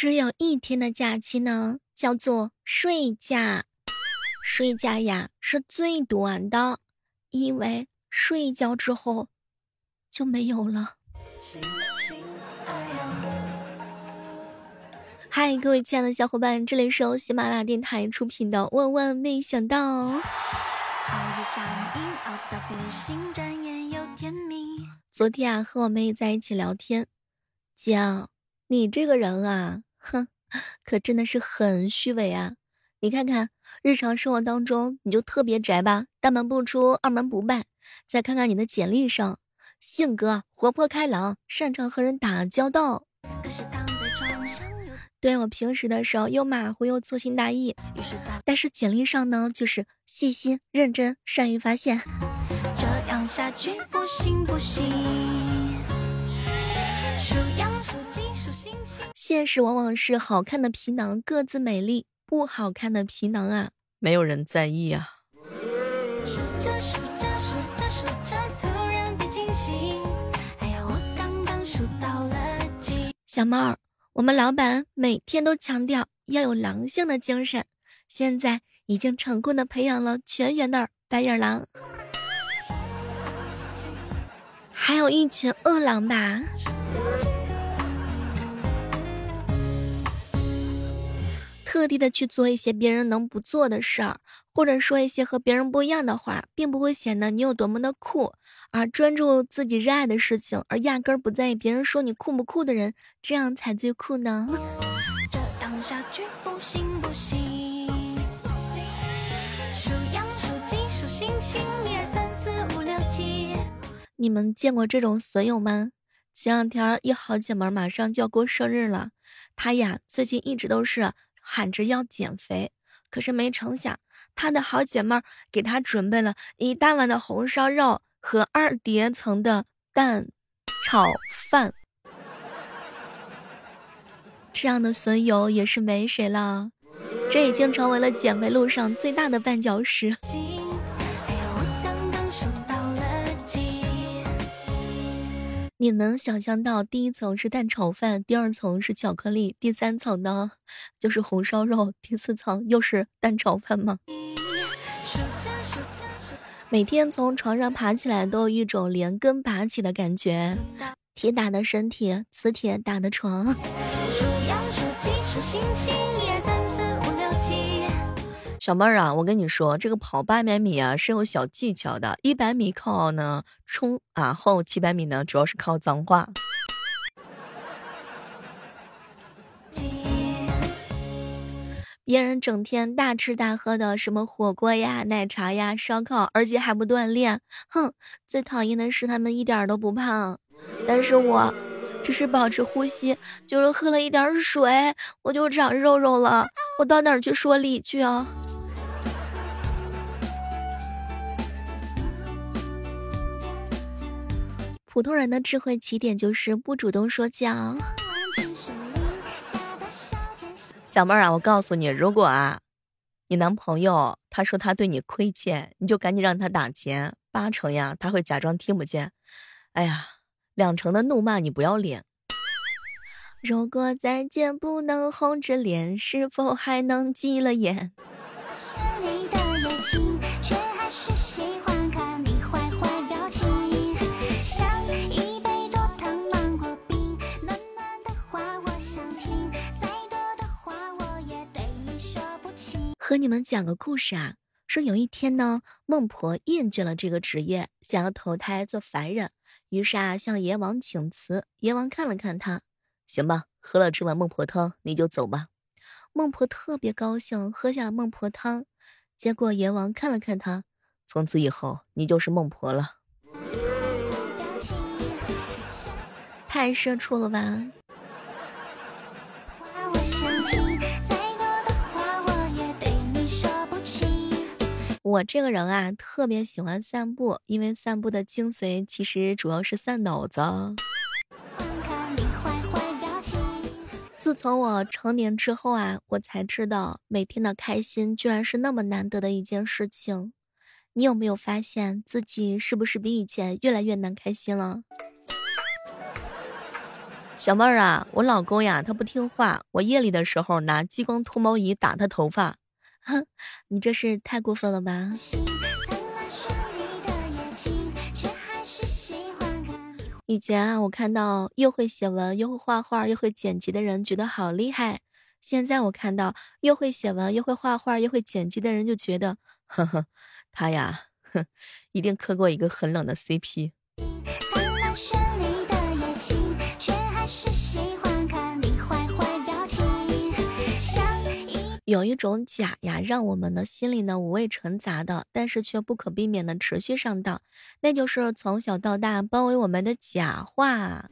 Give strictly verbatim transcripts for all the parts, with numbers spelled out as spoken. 只有一天的假期呢，叫做睡假。睡假呀是最短的，因为睡一觉之后就没有了。嗨，各位亲爱的小伙伴，这里是由喜马拉雅电台出品的《万万没想到》哦。昨天啊，和我妹在一起聊天，姐啊，你这个人啊，哼，可真的是很虚伪啊！你看看日常生活当中，你就特别宅吧，大门不出，二门不迈。再看看你的简历上，性格活泼开朗，擅长和人打交道。可是当对我平时的时候又马虎又粗心大意，但是简历上呢就是细心认真善于发现。这样下去不行不行，数羊数鸡数星星。现实往往是好看的皮囊各自美丽，不好看的皮囊啊没有人在意啊。数着数着数着数着突然被惊醒，哎呀我刚刚数到了几。小猫儿，我们老板每天都强调要有狼性的精神，现在已经成功的培养了全员的白眼狼，还有一群恶狼吧。特地的去做一些别人能不做的事儿，或者说一些和别人不一样的话，并不会显得你有多么的酷，而专注自己热爱的事情，而压根儿不在意别人说你酷不酷的人，这样才最酷呢。这样下去不行不行，数羊数鸡数星星，一二三四五六七。你们见过这种损友吗？前两天一好姐们马上就要过生日了，她呀最近一直都是喊着要减肥，可是没成想她的好姐妹给她准备了一大碗的红烧肉和二叠层的蛋炒饭。这样的损友也是没谁了，这已经成为了减肥路上最大的绊脚石。你能想象到第一层是蛋炒饭，第二层是巧克力，第三层呢就是红烧肉，第四层又是蛋炒饭吗？每天从床上爬起来都有一种连根拔起的感觉，铁打的身体，磁铁打的床。小妹儿啊，我跟你说，这个跑八百米啊是有小技巧的，一百米靠呢冲啊后，七百米呢主要是靠脏话。别人整天大吃大喝的，什么火锅呀、奶茶呀、烧烤，而且还不锻炼，哼！最讨厌的是他们一点都不胖，但是我只是保持呼吸，就是喝了一点水，我就长肉肉了，我到哪儿去说理去啊？普通人的智慧起点就是不主动说教。小妹儿啊，我告诉你，如果啊，你男朋友他说他对你亏欠，你就赶紧让他打钱，八成呀他会假装听不见，哎呀，两成的怒骂你不要脸。如果再见不能红着脸，是否还能急了眼？和你们讲个故事啊，说有一天呢，孟婆厌倦了这个职业，想要投胎做凡人，于是啊向阎王请辞。阎王看了看他，行吧，喝了这碗孟婆汤你就走吧。孟婆特别高兴，喝下了孟婆汤。结果阎王看了看他，从此以后你就是孟婆了。太社畜了吧。我这个人啊特别喜欢散步，因为散步的精髓其实主要是散脑子。自从我成年之后啊，我才知道每天的开心居然是那么难得的一件事情。你有没有发现自己是不是比以前越来越难开心了？小妹儿啊，我老公呀，他不听话，我夜里的时候拿激光脱毛仪打他头发。哼，你这是太过分了吧？以前啊，我看到又会写文又会画画又会剪辑的人，觉得好厉害。现在我看到又会写文又会画画又会剪辑的人，就觉得呵呵，他呀哼，一定磕过一个很冷的 C P。 有一种假呀，让我们的心里呢五味陈杂的，但是却不可避免的持续上当，那就是从小到大包围我们的假话。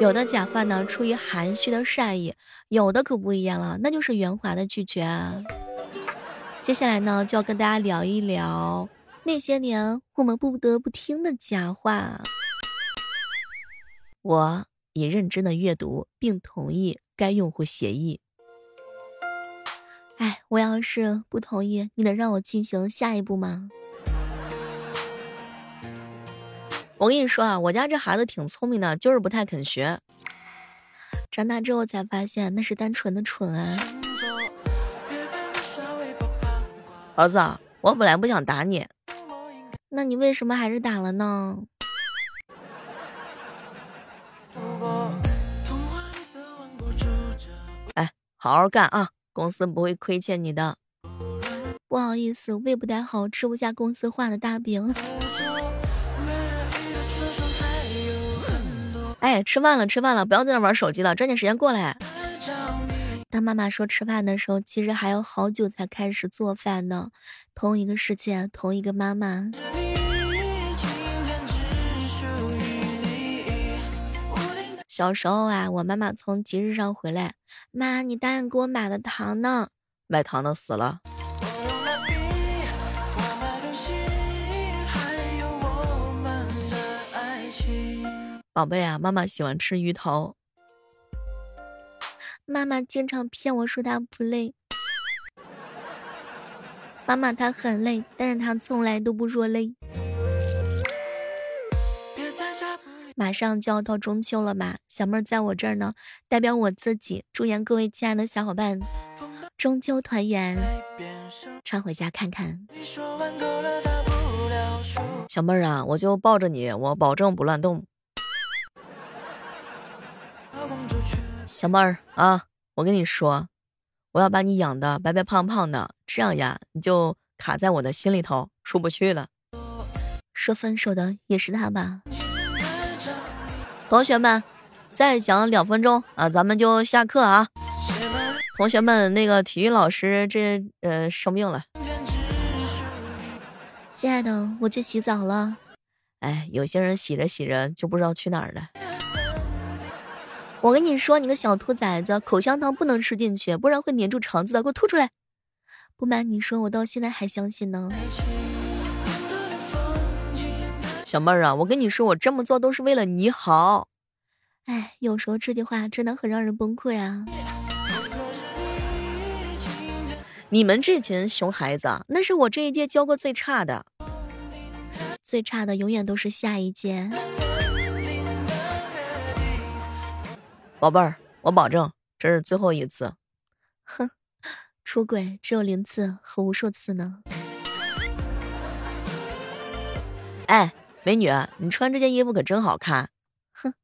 有的假话呢出于含蓄的善意，有的可不一样了，那就是圆滑的拒绝啊。接下来呢就要跟大家聊一聊那些年我们不得不听的假话。我也认真的阅读并同意该用户协议。哎，我要是不同意，你能让我进行下一步吗？我跟你说啊，我家这孩子挺聪明的，就是不太肯学。长大之后才发现，那是单纯的蠢啊。儿子，我本来不想打你，那你为什么还是打了呢？哎，好好干啊！公司不会亏欠你的。不好意思，胃不太好，吃不下公司画的大饼。哎，吃饭了吃饭了，不要在那玩手机了，抓紧时间过来。当妈妈说吃饭的时候，其实还有好久才开始做饭呢。同一个世界，同一个妈妈。小时候啊，我妈妈从集市上回来，妈，你答应给我买的糖呢？买糖的死了。宝贝啊，妈妈喜欢吃鱼头。妈妈经常骗我说她不累。妈妈她很累，但是她从来都不说累。马上就要到中秋了嘛，小妹儿在我这儿呢，代表我自己祝愿各位亲爱的小伙伴中秋团圆，常回家看看。小妹儿啊，我就抱着你，我保证不乱动。小妹儿啊，我跟你说，我要把你养的白白胖胖的，这样呀你就卡在我的心里头出不去了。说分手的也是他吧。同学们，再讲两分钟啊，咱们就下课啊。同学们，那个体育老师这呃生病了。亲爱的，我去洗澡了。哎，有些人洗着洗着就不知道去哪儿了。我跟你说，你个小兔崽子，口香糖不能吃进去，不然会粘住肠子的，给我吐出来。不瞒你说，我到现在还相信呢。小妹儿啊，我跟你说，我这么做都是为了你好。哎，有时候这句话真的很让人崩溃啊。你们这群熊孩子，那是我这一届教过最差的。最差的永远都是下一届。宝贝儿，我保证这是最后一次。哼，出轨只有零次和无数次呢。哎，美女，你穿这件衣服可真好看。哼，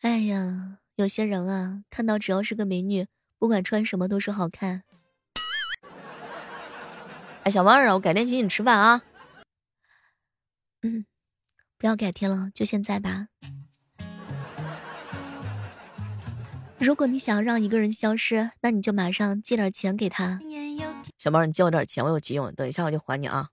哎呀，有些人啊，看到只要是个美女，不管穿什么都说好看。哎，小妹儿啊，我改天请你吃饭啊。嗯，不要改天了，就现在吧。如果你想让一个人消失，那你就马上借点钱给他。小妹儿，你借我点钱，我有急用，等一下我就还你啊。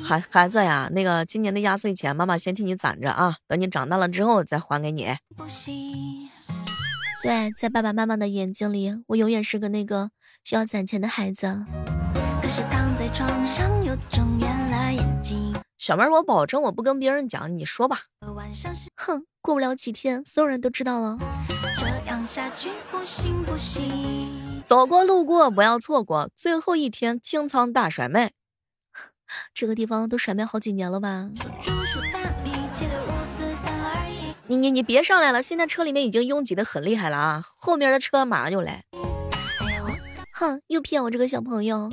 孩孩子呀，那个今年的压岁钱，妈妈先替你攒着啊，等你长大了之后再还给你。对，在爸爸妈妈的眼睛里，我永远是个那个需要攒钱的孩子。可是躺在床上又睁眼了眼睛。小妹儿，我保证我不跟别人讲，你说吧。哼，过不了几天，所有人都知道了。这样下去不行不行。走过路过不要错过，最后一天清仓大甩卖。这个地方都甩卖好几年了吧？你你你别上来了，现在车里面已经拥挤的很厉害了啊，后面的车马上就来。哎呦，哼，又骗我这个小朋友。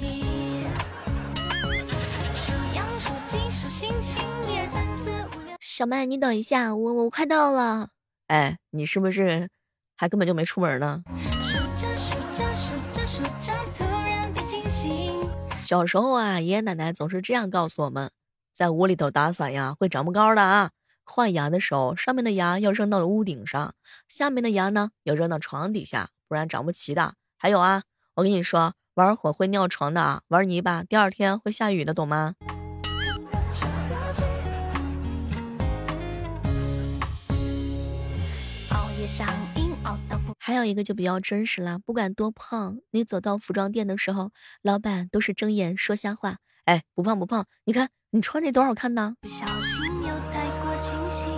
小麦，你等一下，我我快到了。哎，你是不是还根本就没出门呢？小时候啊，爷爷奶奶总是这样告诉我们，在屋里头打伞呀，会长不高的啊。换牙的时候，上面的牙要扔到屋顶上，下面的牙呢要扔到床底下，不然长不齐的。还有啊，我跟你说，玩火会尿床的啊，玩泥巴第二天会下雨的，懂吗？还有一个就比较真实了，不管多胖，你走到服装店的时候，老板都是睁眼说瞎话。哎，不胖不胖，你看你穿这多好看呢。不小心又太过清醒，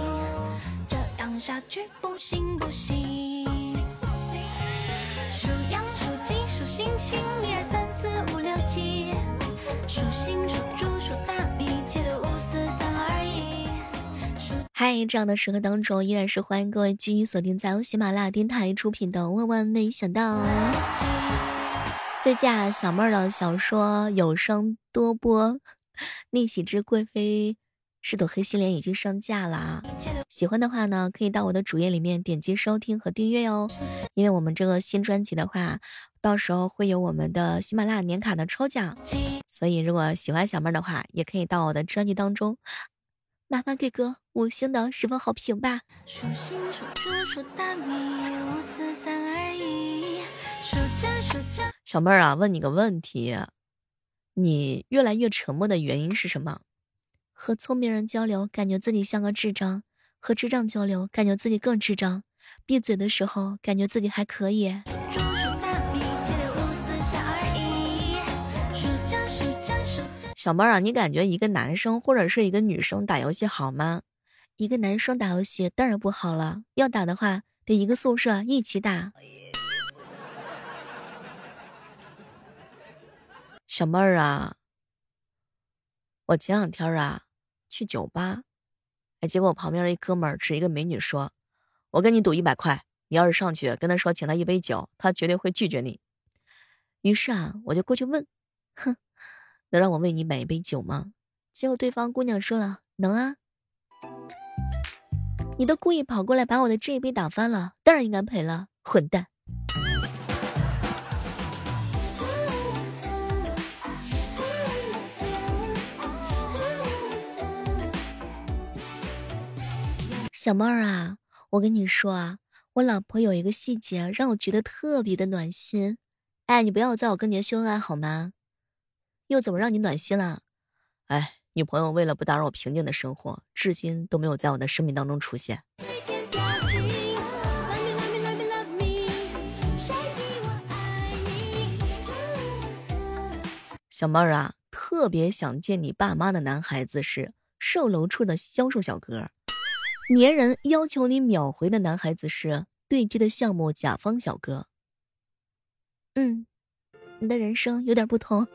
这样下去不行不行。数羊数鸡数星星，一二三四五六七，数星数猪数大米，记得五四三二一。嗨，这样的时刻当中，依然是欢迎各位继续锁定在由喜马拉雅电台出品的《万万没想到》。最佳小妹儿的小说有声多播，逆袭之贵妃是朵黑心莲已经上架了啊！喜欢的话呢，可以到我的主页里面点击收听和订阅哦。因为我们这个新专辑的话，到时候会有我们的喜马拉雅年卡的抽奖，所以如果喜欢小妹儿的话，也可以到我的专辑当中，麻烦给个五星的十分好评吧。数星数猪数大米，五四三二一，数着数着。小妹儿啊，问你个问题，你越来越沉默的原因是什么？和聪明人交流，感觉自己像个智障；和智障交流，感觉自己更智障；闭嘴的时候，感觉自己还可以。小妹儿啊，你感觉一个男生或者是一个女生打游戏好吗？一个男生打游戏当然不好了，要打的话得一个宿舍一起打。小妹儿啊，我前两天啊去酒吧，哎，结果我旁边的一哥们儿指一个美女说：“我跟你赌一百块，你要是上去跟他说请他一杯酒，他绝对会拒绝你。”于是啊，我就过去问：“哼，能让我为你买一杯酒吗？”结果对方姑娘说了：“能啊。”你都故意跑过来把我的这一杯打翻了，当然应该赔了，混蛋！小妹儿啊，我跟你说啊，我老婆有一个细节让我觉得特别的暖心。哎，你不要在我跟前秀恩爱好吗？又怎么让你暖心了？哎，女朋友为了不打扰我平静的生活，至今都没有在我的生命当中出现。小妹儿啊，特别想见你爸妈的男孩子是售楼处的销售小哥。粘人要求你秒回的男孩子是对接的项目甲方小哥。嗯，你的人生有点不同。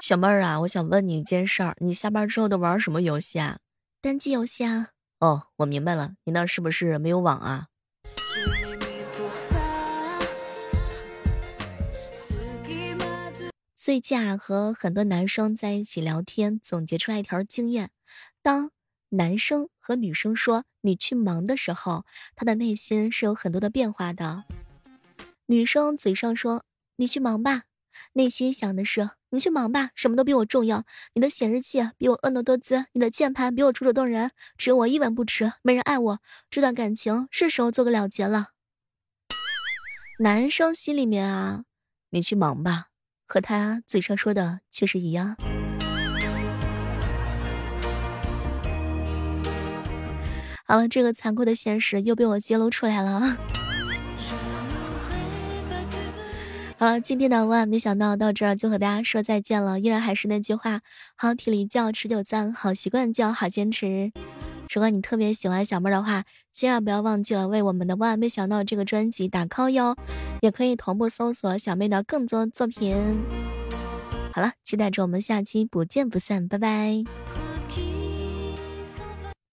小妹儿啊，我想问你一件事儿，你下班之后都玩什么游戏啊？单机游戏啊。哦，我明白了，你那是不是没有网啊？最近和很多男生在一起聊天，总结出来一条经验：当男生和女生说你去忙的时候，他的内心是有很多的变化的。女生嘴上说你去忙吧，内心想的是你去忙吧，什么都比我重要，你的显示器比我婀娜多姿，你的键盘比我楚楚动人，只有我一文不值，没人爱我，这段感情是时候做个了结了。男生心里面啊，你去忙吧，和他嘴上说的确实一样。好了，这个残酷的现实又被我揭露出来了。好了，今天的万没想到到这儿就和大家说再见了。依然还是那句话，好体力叫持久战，好习惯叫好坚持。如果你特别喜欢小妹的话，千万不要忘记了为我们的万万没想到这个专辑打 call 哟，也可以同步搜索小妹的更多作品。好了，期待着我们下期不见不散，拜拜。